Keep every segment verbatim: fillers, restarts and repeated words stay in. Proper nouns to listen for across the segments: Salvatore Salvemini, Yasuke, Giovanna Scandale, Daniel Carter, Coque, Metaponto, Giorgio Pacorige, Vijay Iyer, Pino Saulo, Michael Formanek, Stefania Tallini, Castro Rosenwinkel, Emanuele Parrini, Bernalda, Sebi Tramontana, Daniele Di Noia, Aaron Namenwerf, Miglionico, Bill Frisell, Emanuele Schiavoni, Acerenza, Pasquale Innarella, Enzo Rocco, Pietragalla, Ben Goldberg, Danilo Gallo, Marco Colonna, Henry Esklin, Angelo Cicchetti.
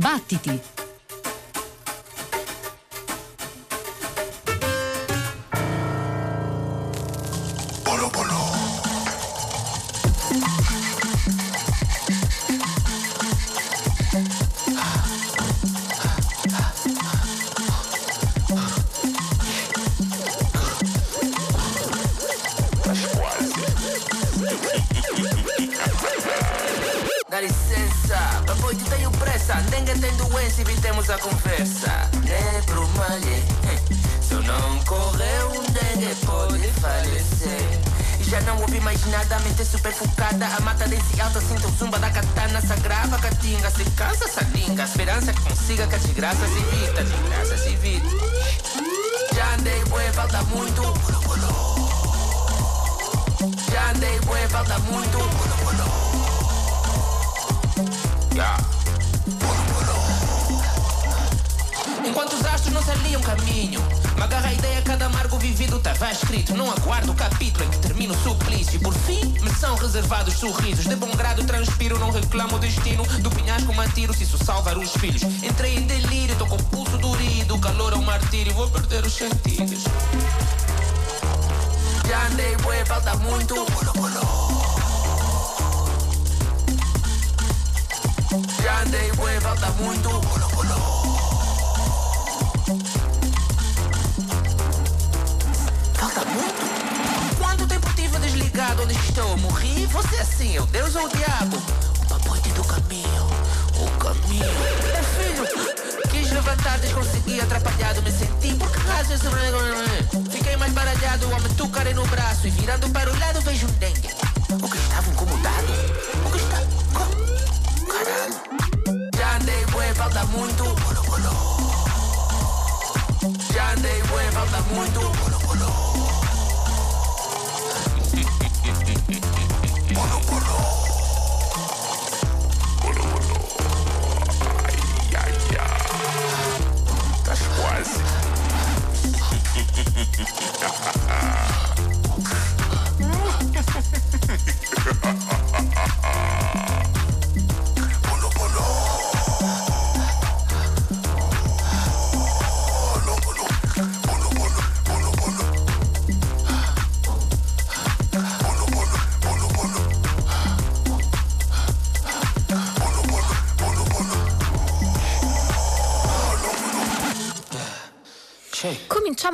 Battiti!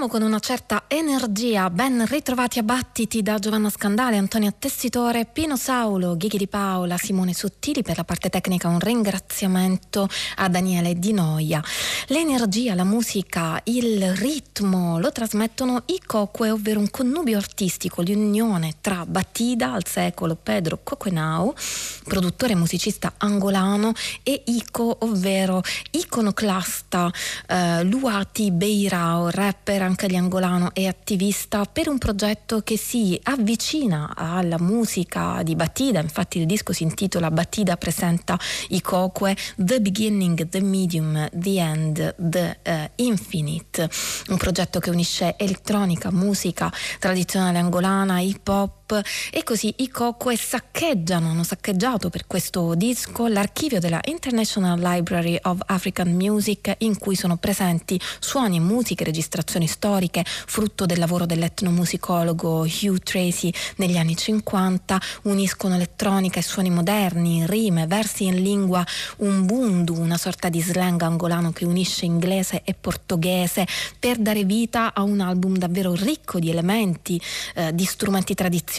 Con una certa energia, ben ritrovati a Battiti da Giovanna Scandale, Antonia Tessitore, Pino Saulo, Gigi di Paola, Simone Sottili. Per la parte tecnica un ringraziamento a Daniele Di Noia. L'energia, la musica, il ritmo lo trasmettono i Coque, ovvero un connubio artistico, l'unione tra Batida al secolo Pedro Coquenau, produttore e musicista angolano, e Ico, ovvero iconoclasta eh, Luati Beirao, rapper anche di angolano e attivista, per un progetto che si avvicina alla musica di Batida. Infatti il disco si intitola Batida presenta i Coque, The Beginning, The Medium, The End The uh, Infinite, un progetto che unisce elettronica, musica tradizionale angolana, hip hop. E così i Coque saccheggiano, hanno saccheggiato per questo disco l'archivio della International Library of African Music, in cui sono presenti suoni, musiche, registrazioni storiche, frutto del lavoro dell'etnomusicologo Hugh Tracy negli anni cinquanta. Uniscono elettronica e suoni moderni, rime, versi in lingua Umbundu, una sorta di slang angolano che unisce inglese e portoghese, per dare vita a un album davvero ricco di elementi, eh, di strumenti tradizionali,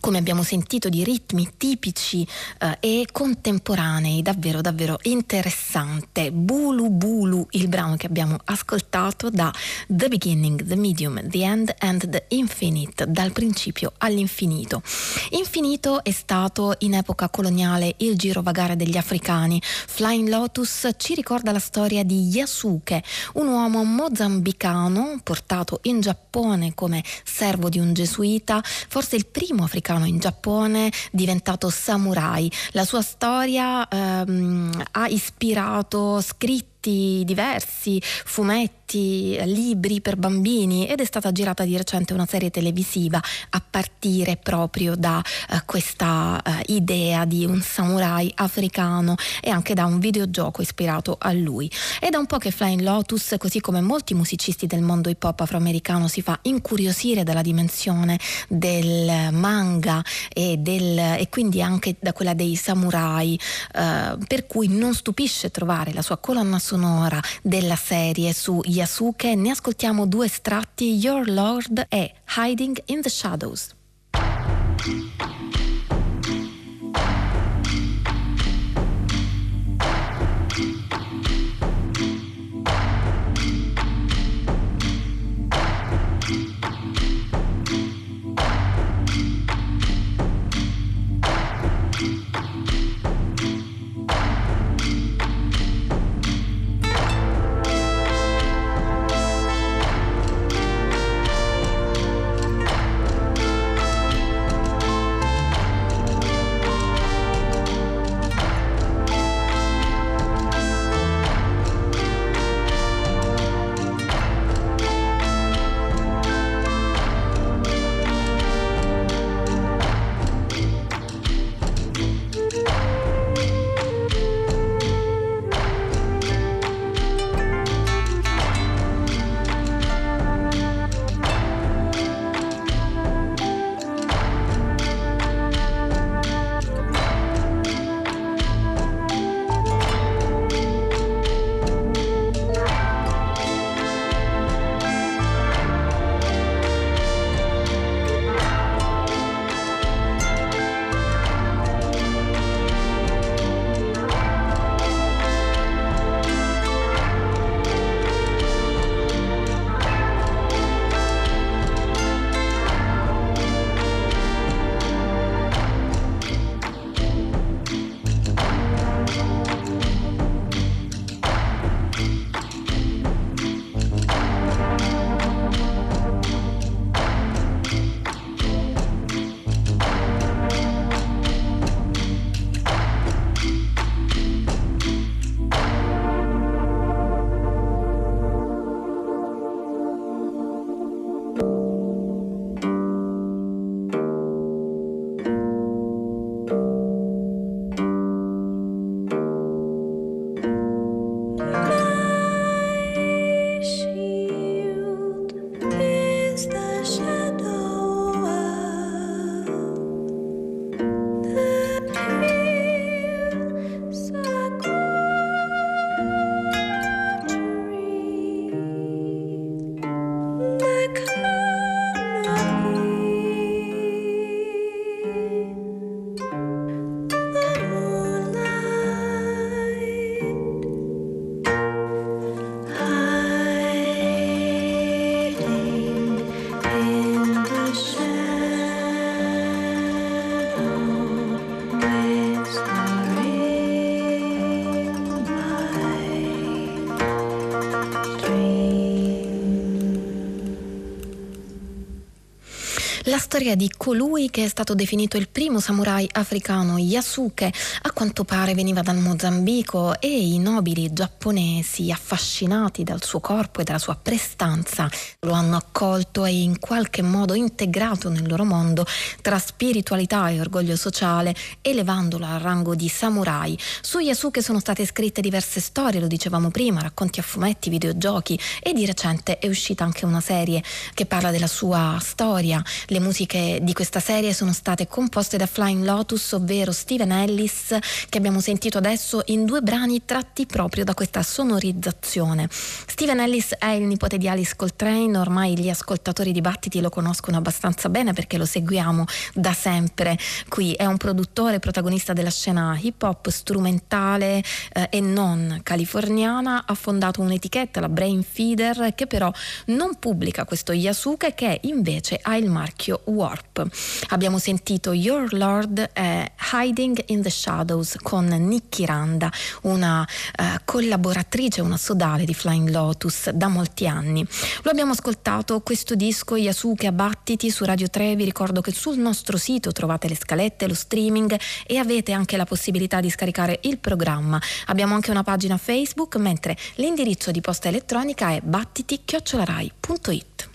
come abbiamo sentito, di ritmi tipici eh, e contemporanei, davvero davvero interessante. Bulu Bulu, il brano che abbiamo ascoltato, da The Beginning, The Medium, The End and The Infinite, dal principio all'infinito. Infinito è stato in epoca coloniale il girovagare degli africani. Flying Lotus ci ricorda la storia di Yasuke, un uomo mozambicano portato in Giappone come servo di un gesuita, forse il primo africano in Giappone diventato samurai. La sua storia ehm, ha ispirato scritti fumetti diversi, fumetti, libri per bambini, ed è stata girata di recente una serie televisiva a partire proprio da eh, questa eh, idea di un samurai africano e anche da un videogioco ispirato a lui. È da un po' che Flying Lotus, così come molti musicisti del mondo hip hop afroamericano, si fa incuriosire dalla dimensione del manga e, del, e quindi anche da quella dei samurai, eh, per cui non stupisce trovare la sua colonna sonora della serie su Yasuke. Ne ascoltiamo due estratti, Your Lord e Hiding in the Shadows. Storia di colui che è stato definito il primo samurai africano, Yasuke, a quanto pare veniva dal Mozambico, e i nobili giapponesi, affascinati dal suo corpo e dalla sua prestanza, lo hanno accolto e in qualche modo integrato nel loro mondo tra spiritualità e orgoglio sociale, elevandolo al rango di samurai. Su Yasuke sono state scritte diverse storie, lo dicevamo prima, racconti a fumetti, videogiochi, e di recente è uscita anche una serie che parla della sua storia. Le musiche che di questa serie sono state composte da Flying Lotus, ovvero Stephen Ellis, che abbiamo sentito adesso in due brani tratti proprio da questa sonorizzazione. Stephen Ellis è il nipote di Alice Coltrane, ormai gli ascoltatori di Battiti lo conoscono abbastanza bene perché lo seguiamo da sempre qui. È un produttore protagonista della scena hip hop strumentale eh, e non californiana. Ha fondato un'etichetta, la Brain Feeder, che però non pubblica questo Yasuke, che invece ha il marchio parecchio warp. Abbiamo sentito Your Lord eh, Hiding in the Shadows con Nikki Randa, una eh, collaboratrice, una sodale di Flying Lotus da molti anni. Lo abbiamo ascoltato questo disco Yasuke Battiti su Radio tre, vi ricordo che sul nostro sito trovate le scalette, lo streaming e avete anche la possibilità di scaricare il programma. Abbiamo anche una pagina Facebook, mentre l'indirizzo di posta elettronica è battiti chiocciola rai punto it.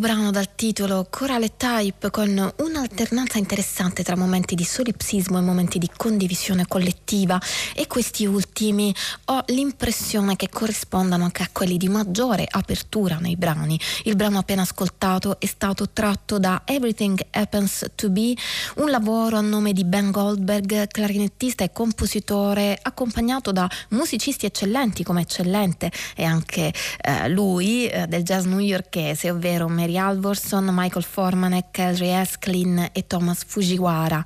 Brano dal titolo Corale Type, con un'alternanza interessante tra momenti di solipsismo e momenti di condivisione collettiva, e questi ultimi ho l'impressione che corrispondano anche a quelli di maggiore apertura nei brani. Il brano appena ascoltato è stato tratto da Everything Happens to Be, un lavoro a nome di Ben Goldberg, clarinettista e compositore, accompagnato da musicisti eccellenti come eccellente e anche eh, lui eh, del jazz newyorkese, ovvero Mary Alvorson, Michael Formanek, Henry Esklin e Thomas Fujiwara,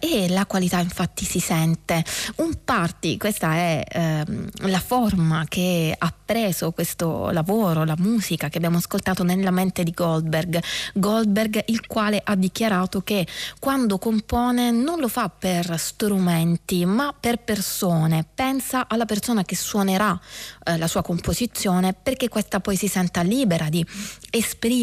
eh, e la qualità infatti si sente. Un party, questa è eh, la forma che ha preso questo lavoro, la musica che abbiamo ascoltato, nella mente di Goldberg. Goldberg, il quale ha dichiarato che quando compone non lo fa per strumenti ma per persone, pensa alla persona che suonerà eh, la sua composizione, perché questa poi si senta libera di esprimere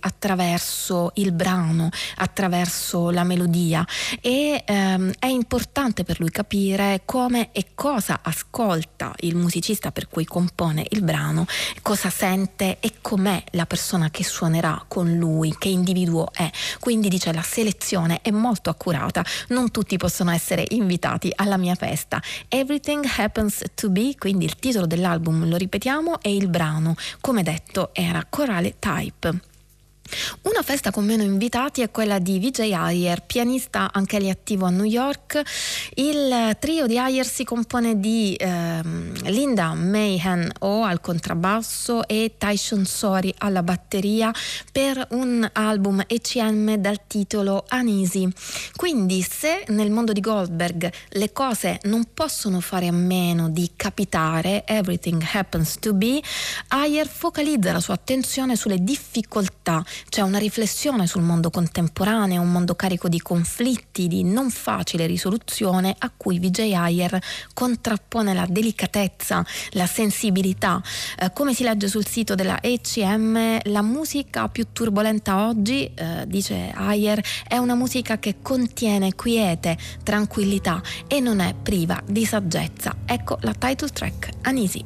attraverso il brano, attraverso la melodia, e ehm, è importante per lui capire come e cosa ascolta il musicista per cui compone il brano, cosa sente e com'è la persona che suonerà con lui, che individuo è. Quindi dice: la selezione è molto accurata, non tutti possono essere invitati alla mia festa. Everything Happens to Be, quindi il titolo dell'album, lo ripetiamo, e il brano, come detto, era Corale Type. Una festa con meno invitati è quella di Vijay Iyer, pianista anche lì attivo a New York. Il trio di Iyer si compone di ehm, Linda Mahan O al contrabbasso e Tyson Sori alla batteria, per un album E C M dal titolo Uneasy. Quindi, se nel mondo di Goldberg le cose non possono fare a meno di capitare, Everything Happens to Be, Iyer focalizza la sua attenzione sulle difficoltà. C'è una riflessione sul mondo contemporaneo, un mondo carico di conflitti, di non facile risoluzione, a cui Vijay Iyer contrappone la delicatezza, la sensibilità. Eh, come si legge sul sito della E C M, la musica più turbolenta oggi, eh, dice Iyer, è una musica che contiene quiete, tranquillità e non è priva di saggezza. Ecco la title track, Uneasy.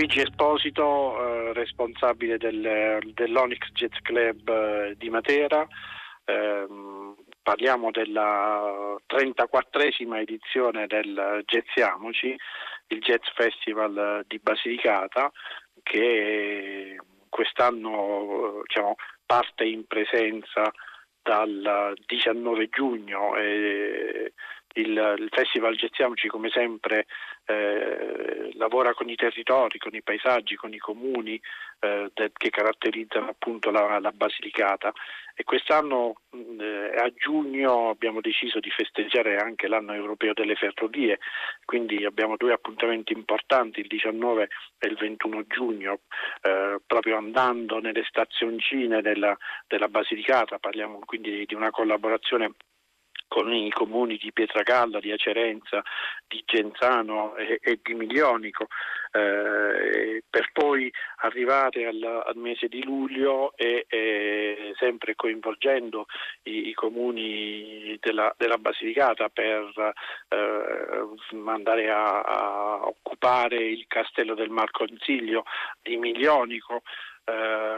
Luigi Esposito, eh, responsabile del, dell'Onyx Jazz Club eh, di Matera. Eh, parliamo della trentaquattresima edizione del Gezziamoci, il Jazz Festival di Basilicata, che quest'anno diciamo, parte in presenza dal diciannove giugno. Eh, Il, il Festival Gezziamoci, come sempre, eh, lavora con i territori, con i paesaggi, con i comuni eh, de, che caratterizzano appunto la, la Basilicata, e quest'anno eh, a giugno abbiamo deciso di festeggiare anche l'anno europeo delle ferrovie, quindi abbiamo due appuntamenti importanti, il diciannove e il ventuno giugno, eh, proprio andando nelle stazioncine della, della Basilicata. Parliamo quindi di, di una collaborazione con i comuni di Pietragalla, di Acerenza, di Genzano e, e di Miglionico, eh, per poi arrivare al, al mese di luglio e, e sempre coinvolgendo i, i comuni della, della Basilicata per eh, andare a, a occupare il castello del Marconsiglio di Miglionico,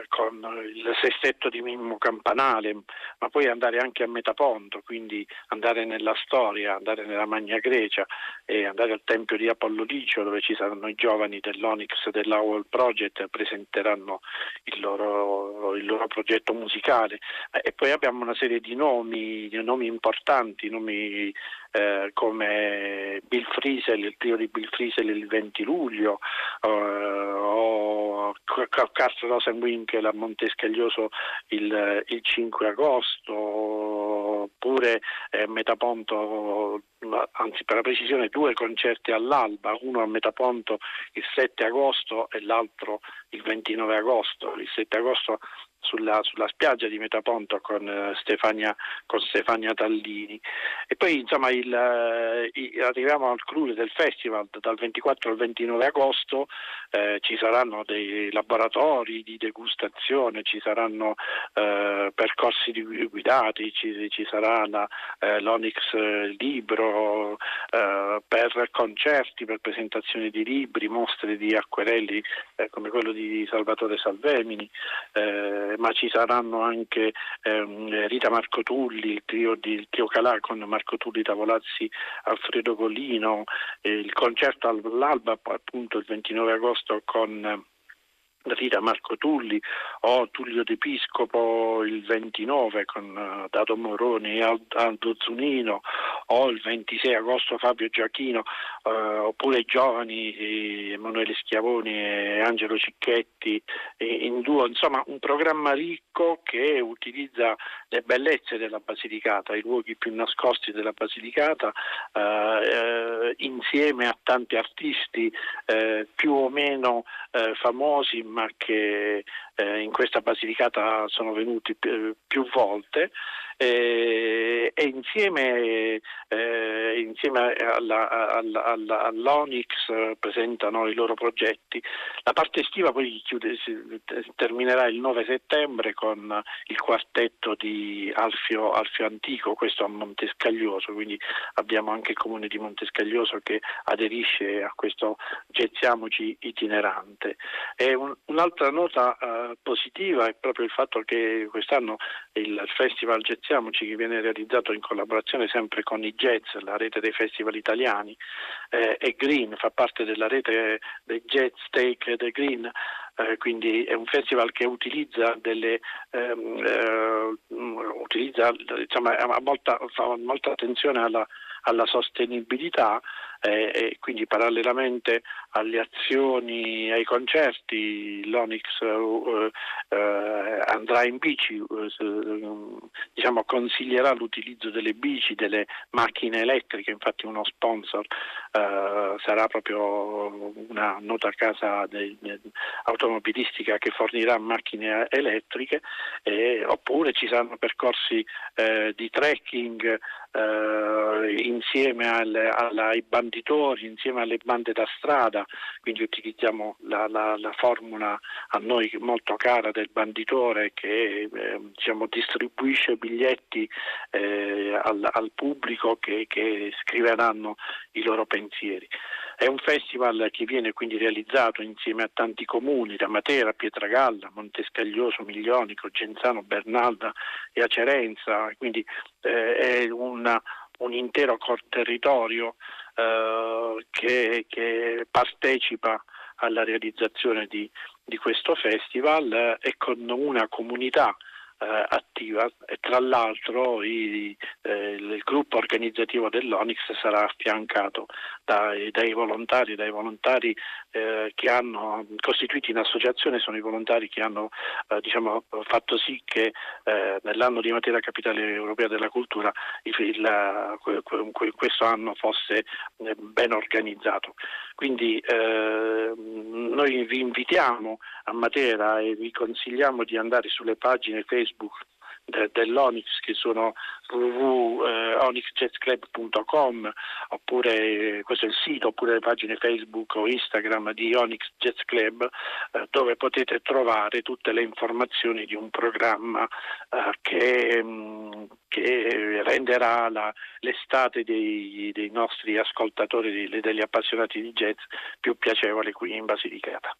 con il sestetto di Mimmo Campanale, ma poi andare anche a Metaponto, quindi andare nella storia, andare nella Magna Grecia e andare al Tempio di Apollo Licio, dove ci saranno i giovani dell'Onyx, della Owl Project, presenteranno il loro, il loro progetto musicale. E poi abbiamo una serie di nomi, di nomi importanti, nomi eh, come Bill Frisell, il trio di Bill Frisell il venti luglio, eh, o Castro Rosenwinkel a Montescaglioso il, il cinque agosto, oppure eh, Metaponto, anzi per la precisione due concerti all'alba, uno a Metaponto il sette agosto e l'altro il ventinove agosto. Il sette agosto Sulla, sulla spiaggia di Metaponto con eh, Stefania con Stefania Tallini, e poi insomma il, eh, il, arriviamo al clou del festival. Dal ventiquattro al ventinove agosto eh, ci saranno dei laboratori di degustazione, ci saranno eh, percorsi di, guidati, ci, ci sarà la, eh, l'Onyx Libro eh, per concerti, per presentazioni di libri, mostre di acquerelli eh, come quello di Salvatore Salvemini, eh, ma ci saranno anche ehm, Rita Marcotulli, il trio, di, il trio Calà con Marcotulli, Tavolazzi, Alfredo Golino, eh, il concerto all'alba appunto il ventinove agosto con eh, Rita Marcotulli, o Tullio d'Episcopo il ventinove con uh, Dado Moroni e Aldo Zunino, o il ventisei agosto Fabio Gioachino, uh, oppure i giovani Emanuele Schiavoni e Angelo Cicchetti e, in duo. Insomma un programma ricco che utilizza le bellezze della Basilicata, i luoghi più nascosti della Basilicata, uh, uh, insieme a tanti artisti uh, più o meno uh, famosi, ma che eh, in questa Basilicata sono venuti più, più volte, eh, e insieme, eh, insieme alla, alla, alla, all'Onyx presentano i loro progetti. La parte estiva poi chiude, si, terminerà il nove settembre con il quartetto di Alfio, Alfio Antico, questo a Montescaglioso, quindi abbiamo anche il comune di Montescaglioso che aderisce a questo Gezziamoci itinerante. È un Un'altra nota uh, positiva è proprio il fatto che quest'anno il Festival Gezziamoci, che viene realizzato in collaborazione sempre con i Jazz, la rete dei festival italiani, eh, e Green, fa parte della rete dei Jazz Take the Green, eh, quindi è un festival che utilizza delle ehm, eh, utilizza insomma molta, fa molta attenzione alla alla sostenibilità, eh, e quindi parallelamente alle azioni, ai concerti, l'Onyx eh, eh, andrà in bici, eh, diciamo consiglierà l'utilizzo delle bici, delle macchine elettriche. Infatti uno sponsor eh, sarà proprio una nota casa de, de, automobilistica che fornirà macchine elettriche, eh, oppure ci saranno percorsi eh, di trekking eh, in insieme al, alla, ai banditori, insieme alle bande da strada, quindi utilizziamo la, la, la formula a noi molto cara del banditore che eh, diciamo, distribuisce biglietti eh, al, al pubblico che, che scriveranno i loro pensieri. È un festival che viene quindi realizzato insieme a tanti comuni, da Matera, Pietragalla, Montescaglioso, Miglionico, Genzano, Bernalda e Acerenza, quindi eh, è una, un intero territorio eh, che, che partecipa alla realizzazione di, di questo festival eh, e con una comunità eh, attiva, e tra l'altro i, eh, il gruppo organizzativo dell'Onix sarà affiancato dai, dai volontari, dai volontari eh, che hanno costituito in associazione, sono i volontari che hanno eh, diciamo, fatto sì che eh, nell'anno di Matera Capitale Europea della Cultura il, il, questo anno fosse ben organizzato. Quindi eh, noi vi invitiamo a Matera e vi consigliamo di andare sulle pagine Facebook de, dell'Onix, che sono w w w punto onix jazz club punto com, oppure questo è il sito, oppure le pagine Facebook o Instagram di Onix Jazz Club, eh, dove potete trovare tutte le informazioni di un programma eh, che... Mh, che renderà la, l'estate dei, dei nostri ascoltatori, degli, degli appassionati di jazz, più piacevole qui in Basilicata.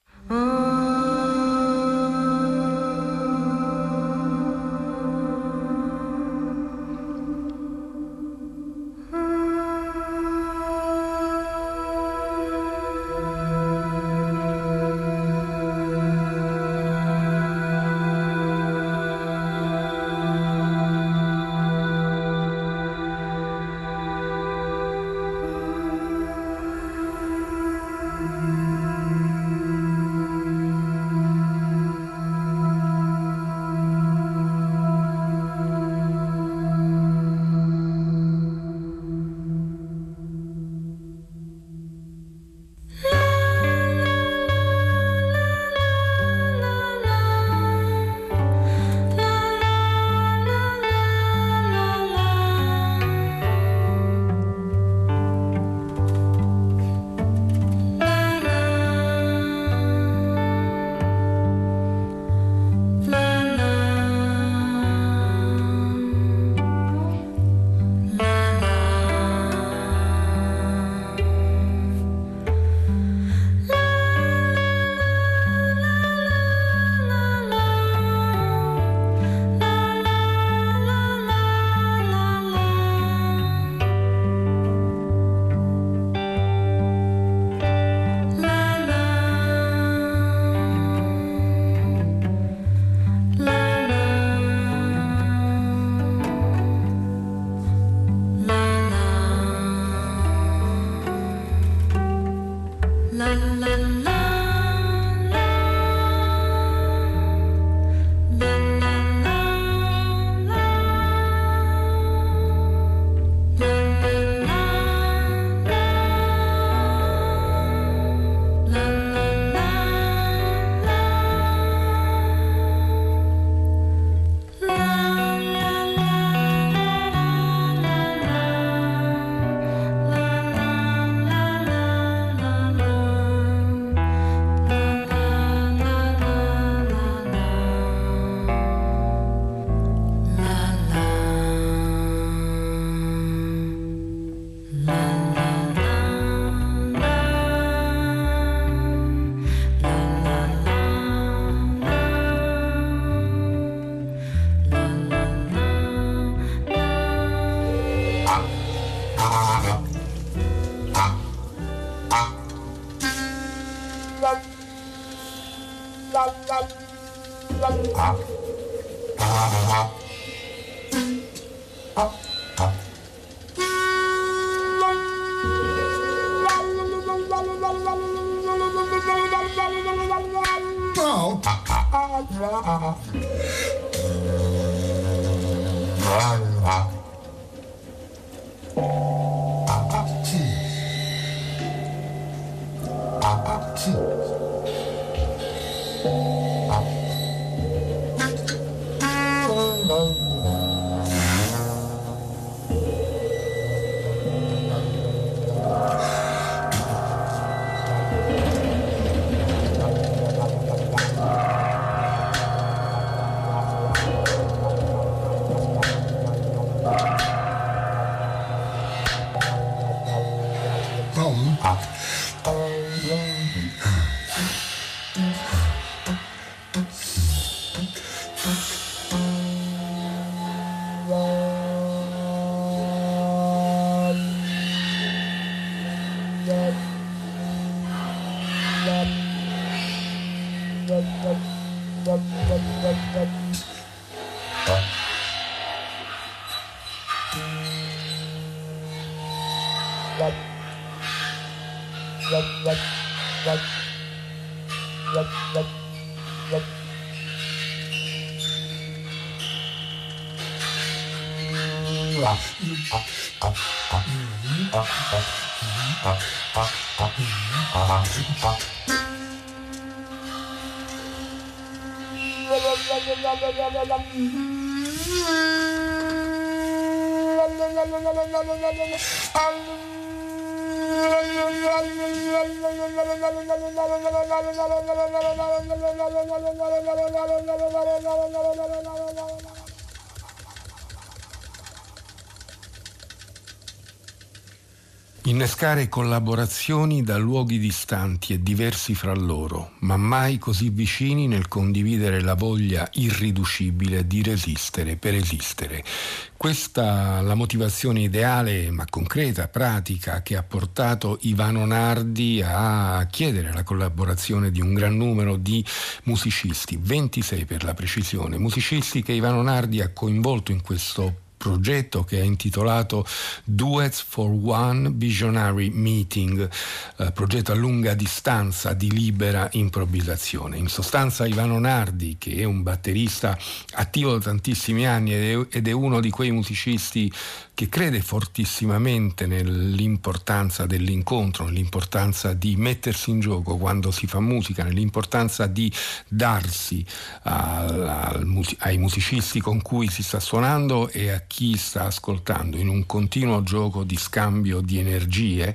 Innescare collaborazioni da luoghi distanti e diversi fra loro, ma mai così vicini nel condividere la voglia irriducibile di resistere per esistere. Questa è la motivazione ideale, ma concreta, pratica, che ha portato Ivano Nardi a chiedere la collaborazione di un gran numero di musicisti, ventisei per la precisione, musicisti che Ivano Nardi ha coinvolto in questo progetto che è intitolato Duets for One Visionary Meeting, eh, progetto a lunga distanza di libera improvvisazione. In sostanza Ivano Nardi, che è un batterista attivo da tantissimi anni ed è, ed è uno di quei musicisti che crede fortissimamente nell'importanza dell'incontro, nell'importanza di mettersi in gioco quando si fa musica, nell'importanza di darsi al, al, ai musicisti con cui si sta suonando e a chi sta ascoltando, in un continuo gioco di scambio di energie.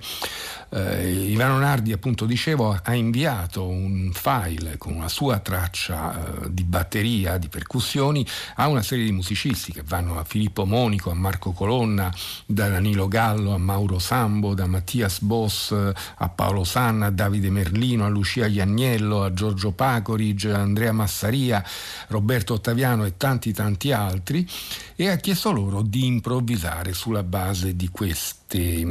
Eh, Ivano Nardi, appunto dicevo, ha inviato un file con una sua traccia eh, di batteria, di percussioni, a una serie di musicisti che vanno a Filippo Monico, a Marco Colonna, da Danilo Gallo a Mauro Sambo, da Mattias Boss a Paolo Sanna, a Davide Merlino, a Lucia Iagnello, a Giorgio Pacorige, a Andrea Massaria, Roberto Ottaviano e tanti tanti altri, e ha chiesto loro di improvvisare sulla base di questo di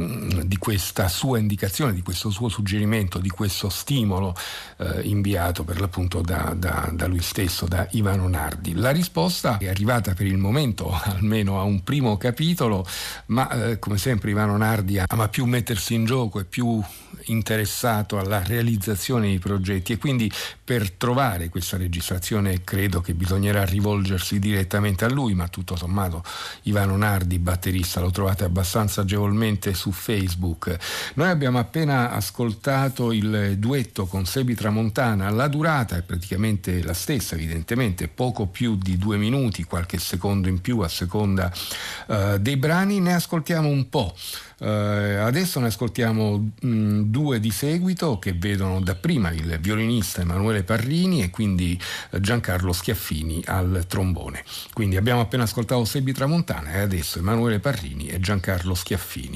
questa sua indicazione, di questo suo suggerimento, di questo stimolo eh, inviato per l'appunto da, da, da lui stesso, da Ivano Nardi. La risposta è arrivata per il momento almeno a un primo capitolo, ma eh, come sempre Ivano Nardi ama più mettersi in gioco, è più interessato alla realizzazione dei progetti, e quindi per trovare questa registrazione credo che bisognerà rivolgersi direttamente a lui, ma tutto sommato Ivano Nardi, batterista, lo trovate abbastanza agevolmente su Facebook. Noi abbiamo appena ascoltato il duetto con Sebi Tramontana, la durata è praticamente la stessa, evidentemente poco più di due minuti, qualche secondo in più a seconda uh, dei brani. Ne ascoltiamo un po'. Uh, adesso ne ascoltiamo mh, due di seguito che vedono dapprima il violinista Emanuele Parrini e quindi Giancarlo Schiaffini al trombone. Quindi abbiamo appena ascoltato Sebi Tramontana e adesso Emanuele Parrini e Giancarlo Schiaffini.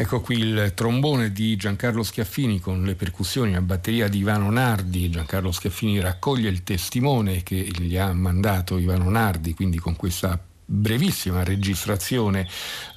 Ecco qui il trombone di Giancarlo Schiaffini con le percussioni a batteria di Ivano Nardi. Giancarlo Schiaffini raccoglie il testimone che gli ha mandato Ivano Nardi, quindi con questa brevissima registrazione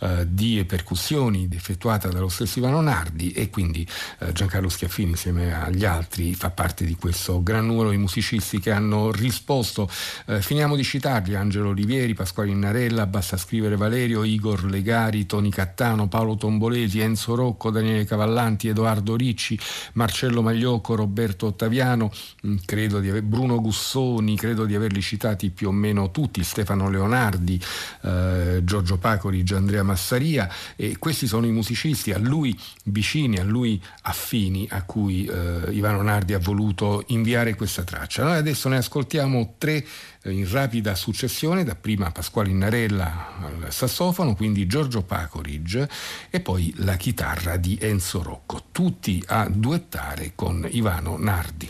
eh, di percussioni effettuata dallo stesso Ivano Nardi, e quindi eh, Giancarlo Schiaffini insieme agli altri fa parte di questo gran numero di musicisti che hanno risposto. Eh, finiamo di citarli: Angelo Olivieri, Pasquale Innarella, Basta Scrivere Valerio, Igor Legari, Toni Cattano, Paolo Tombolesi, Enzo Rocco, Daniele Cavallanti, Edoardo Ricci, Marcello Magliocco, Roberto Ottaviano, mh, credo di aver, Bruno Gussoni, credo di averli citati più o meno tutti, Stefano Leonardi, Uh, Giorgio Pacori, Gianandrea Massaria. E questi sono i musicisti a lui vicini, a lui affini, a cui uh, Ivano Nardi ha voluto inviare questa traccia. Noi adesso ne ascoltiamo tre in rapida successione, da prima Pasquale Innarella al sassofono, quindi Giorgio Pacorige e poi la chitarra di Enzo Rocco, tutti a duettare con Ivano Nardi.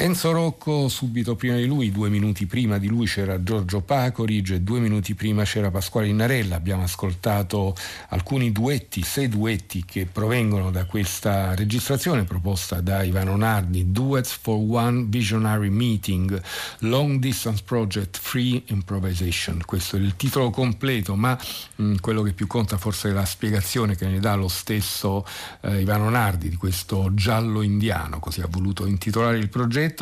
Enzo Rocco, subito prima di lui, due minuti prima di lui c'era Giorgio Pacorige e due minuti prima c'era Pasquale Innarella. Abbiamo ascoltato alcuni duetti, sei duetti che provengono da questa registrazione proposta da Ivano Nardi: Duets for One Visionary Meeting, Long Distance Project Free Improvisation. Questo è il titolo completo, ma mh, quello che più conta forse è la spiegazione che ne dà lo stesso eh, Ivano Nardi di questo giallo indiano, così ha voluto intitolare il progetto,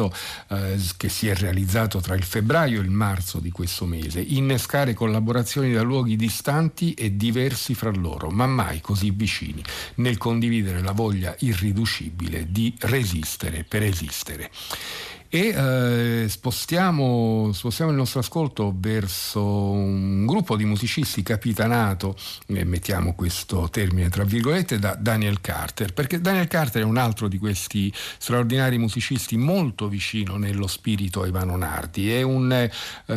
che si è realizzato tra il febbraio e il marzo di questo mese. Innescare collaborazioni da luoghi distanti e diversi fra loro, ma mai così vicini, nel condividere la voglia irriducibile di resistere per esistere. E eh, spostiamo, spostiamo il nostro ascolto verso un gruppo di musicisti capitanato, e mettiamo questo termine tra virgolette, da Daniel Carter, perché Daniel Carter è un altro di questi straordinari musicisti molto vicino nello spirito a Ivano Nardi. È un, eh,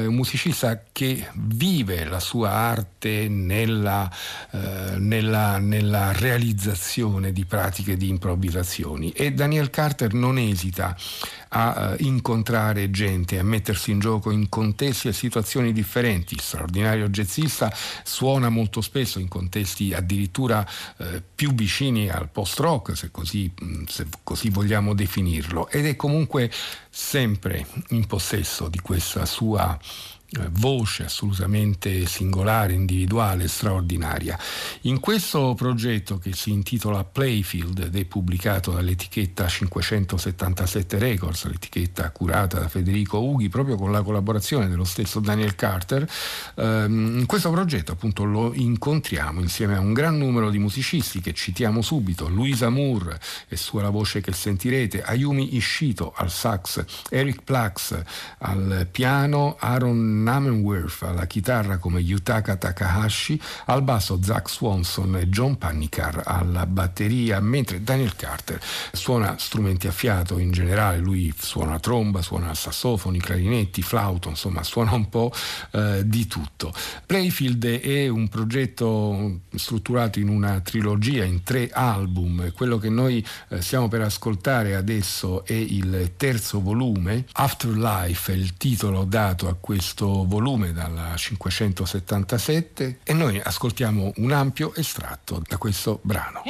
un musicista che vive la sua arte nella, eh, nella, nella realizzazione di pratiche di improvvisazioni, e Daniel Carter non esita a incontrare gente, a mettersi in gioco in contesti e situazioni differenti. Straordinario jazzista, suona molto spesso in contesti addirittura eh, più vicini al post-rock, se così, se così vogliamo definirlo, ed è comunque sempre in possesso di questa sua voce assolutamente singolare, individuale, straordinaria. In questo progetto, che si intitola Playfield ed è pubblicato dall'etichetta cinquecentosettantasette Records, l'etichetta curata da Federico Ughi proprio con la collaborazione dello stesso Daniel Carter, in questo progetto appunto lo incontriamo insieme a un gran numero di musicisti che citiamo subito: Luisa Moore, e sua la voce che sentirete, Ayumi Ishito al sax, Eric Plax al piano, Aaron Namenwerf alla chitarra come Yutaka Takahashi, al basso Zach Swanson e John Panikkar alla batteria, mentre Daniel Carter suona strumenti a fiato in generale. Lui suona tromba, suona sassofoni, clarinetti, flauto, insomma suona un po' eh, di tutto. Playfield è un progetto strutturato in una trilogia, in tre album. Quello che noi eh, stiamo per ascoltare adesso è il terzo volume. Afterlife è il titolo dato a questo volume dalla cinquecentosettantasette, e noi ascoltiamo un ampio estratto da questo brano.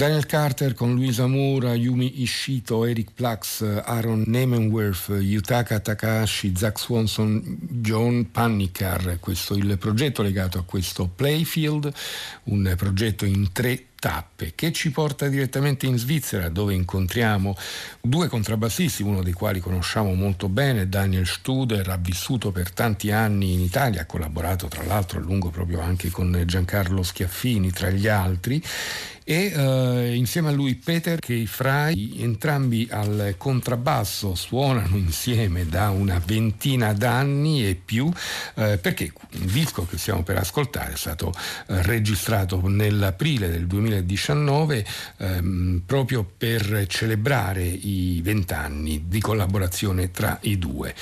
Daniel Carter con Luisa Moura, Yumi Ishito, Eric Plax, Aaron Nemenwerth, Yutaka Takahashi, Zach Swanson, John Pannicar. Questo è il progetto legato a questo Playfield, un progetto in tre tappe che ci porta direttamente in Svizzera, dove incontriamo due contrabbassisti, uno dei quali conosciamo molto bene, Daniel Studer, ha vissuto per tanti anni in Italia, ha collaborato tra l'altro a lungo proprio anche con Giancarlo Schiaffini tra gli altri, e eh, insieme a lui Peter Keifrei, entrambi al contrabbasso, suonano insieme da una ventina d'anni e più, eh, perché il disco che stiamo per ascoltare è stato eh, registrato nell'aprile del duemiladiciannove ehm, proprio per celebrare i vent'anni di collaborazione tra i due.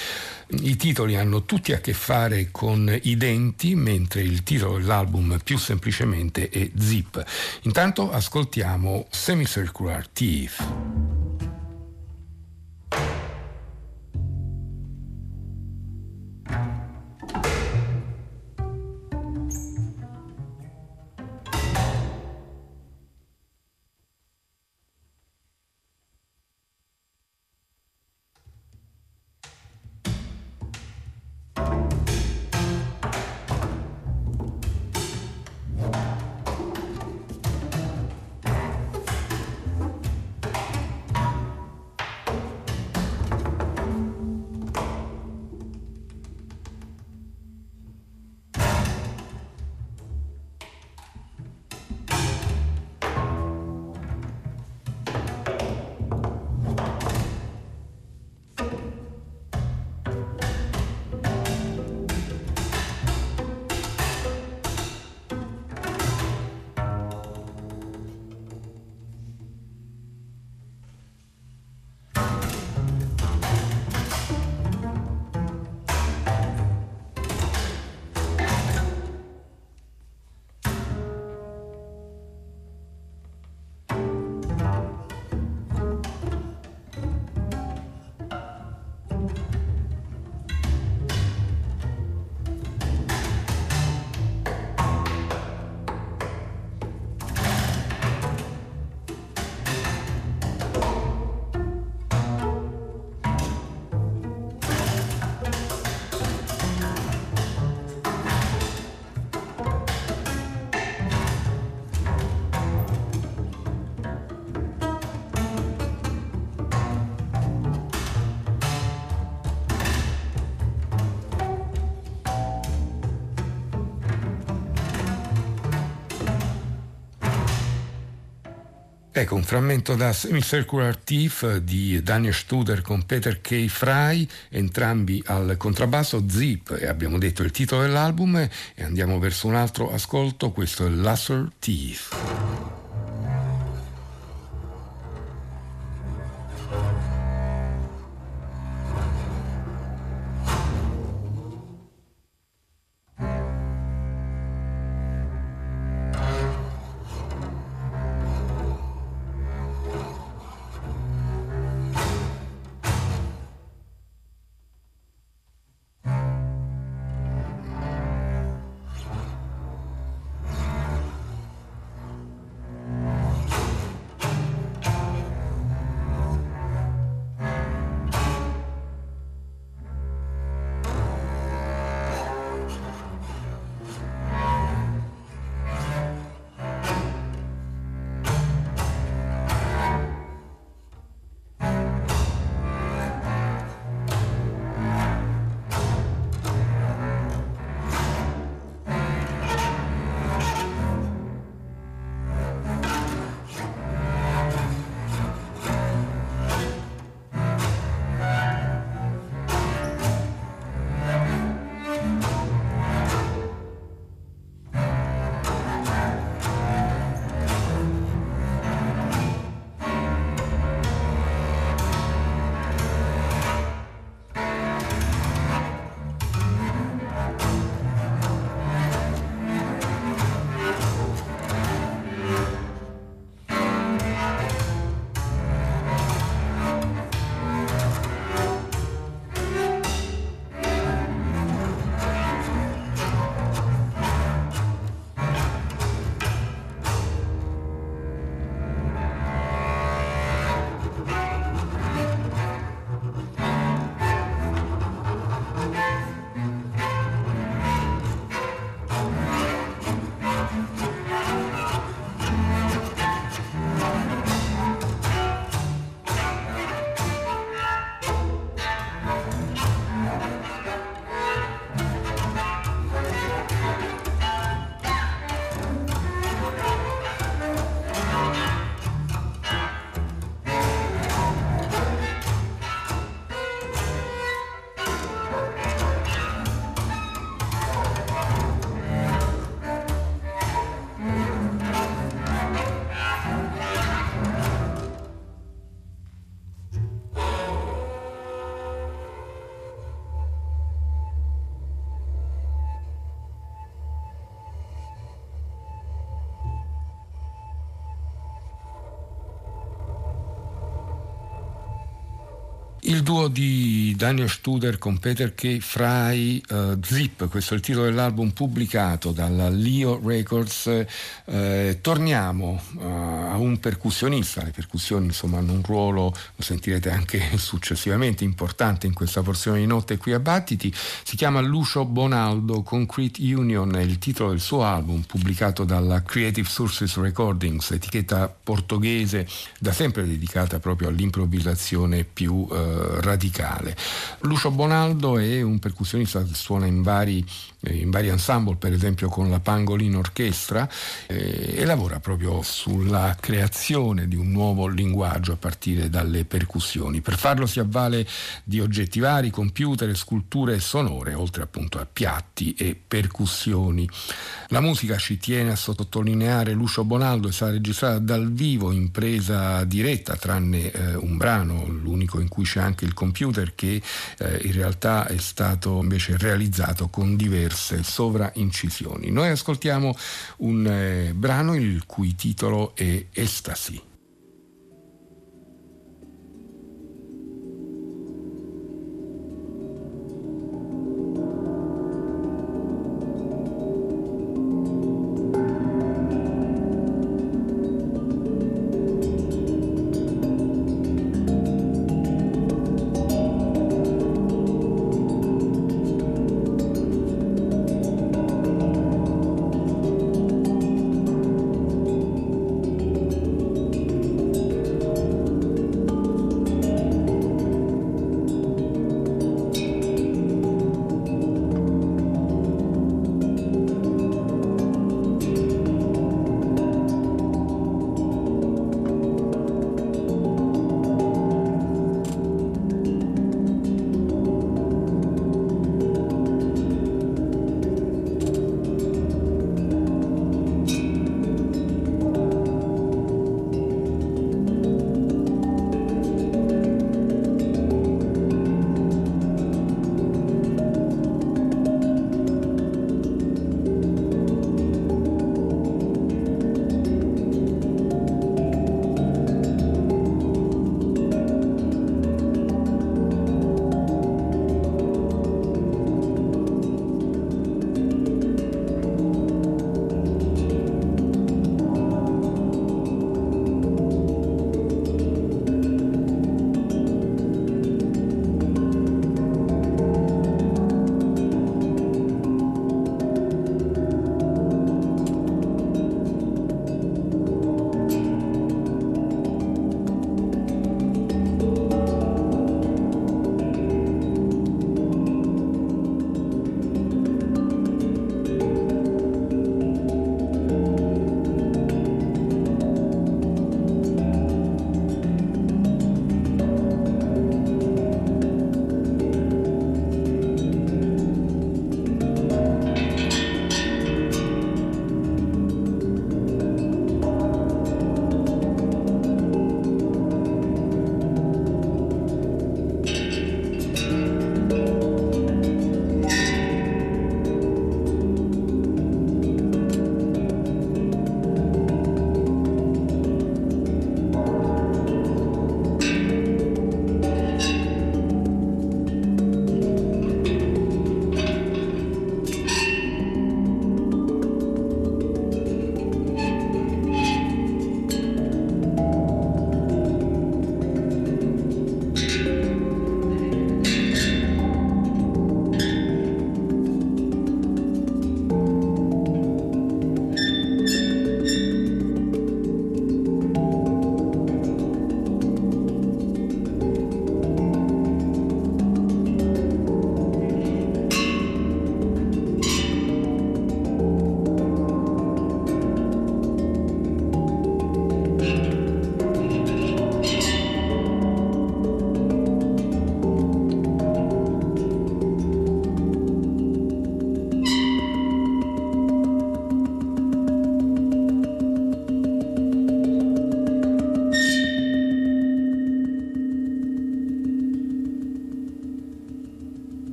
I titoli hanno tutti a che fare con i denti, mentre il titolo dell'album più semplicemente è Zip. Intanto ascoltiamo Semicircular Teeth. Ecco, un frammento da Semicircular Teeth di Daniel Studer con Peter Keifrei, entrambi al contrabbasso, Zip, e abbiamo detto il titolo dell'album, e andiamo verso un altro ascolto, questo è Laser Teeth. Il duo di Daniel Studer con Peter K. Fry, uh, Zip, questo è il titolo dell'album pubblicato dalla Leo Records. Eh, torniamo uh, a un percussionista, le percussioni insomma hanno un ruolo, lo sentirete anche successivamente, importante in questa porzione di Notte qui a Battiti. Si chiama Lucio Bonaldo, Concrete Union è il titolo del suo album pubblicato dalla Creative Sources Recordings, etichetta portoghese da sempre dedicata proprio all'improvvisazione più eh, radicale. Lucio Bonaldo è un percussionista che suona in vari, in vari ensemble, per esempio con la Pangolin Orchestra, eh, e lavora proprio sulla creazione di un nuovo linguaggio a partire dalle percussioni. Per farlo si avvale di oggetti vari, computer, sculture sonore, oltre appunto a piatti e percussioni. La musica, ci tiene a sottolineare Lucio Bonaldo, è stata registrata dal vivo in presa diretta, tranne eh, un brano, l'unico in cui c'è anche il computer, che eh, in realtà è stato invece realizzato con diverse sovraincisioni. Noi ascoltiamo un eh, brano il cui titolo è Estasi.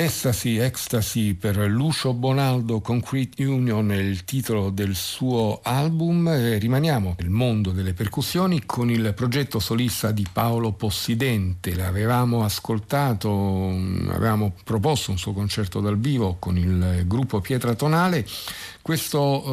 Ecstasy, Ecstasy per Lucio Bonaldo, Concrete Union è il titolo del suo album. E rimaniamo nel mondo delle percussioni con il progetto solista di Paolo Possidente. L'avevamo ascoltato, avevamo proposto un suo concerto dal vivo con il gruppo Pietra Tonale. Questo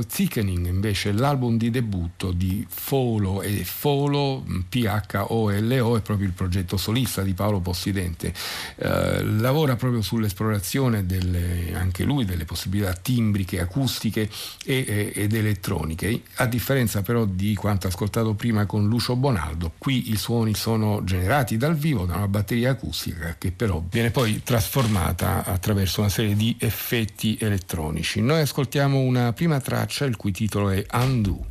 eh, Thickening invece è l'album di debutto di Folo, e Folo, P H O L O, è proprio il progetto solista di Paolo Possidente. Eh, lavora proprio sull'esplorazione delle, anche lui delle possibilità timbriche, acustiche e, e, ed elettroniche. A differenza però di quanto ascoltato prima con Lucio Bonaldo, qui i suoni sono generati dal vivo da una batteria acustica che però viene poi trasformata attraverso una serie di effetti elettronici. Noi ascoltiamo Ascoltiamo una prima traccia, il cui titolo è Undo.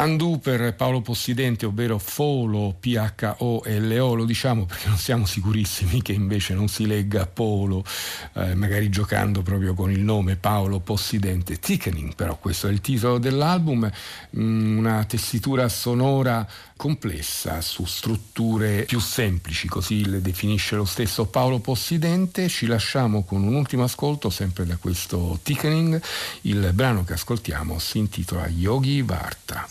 Andù per Paolo Possidente, ovvero Folo, P H O L O, lo diciamo perché non siamo sicurissimi che invece non si legga Polo, eh, magari giocando proprio con il nome Paolo Possidente. Thickening, però, questo è il titolo dell'album, mh, una tessitura sonora complessa su strutture più semplici, così le definisce lo stesso Paolo Possidente. Ci lasciamo con un ultimo ascolto sempre da questo Thickening. Il brano che ascoltiamo si intitola Yogi Varta.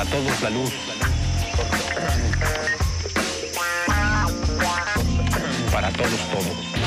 Para todos la luz. Para todos todos.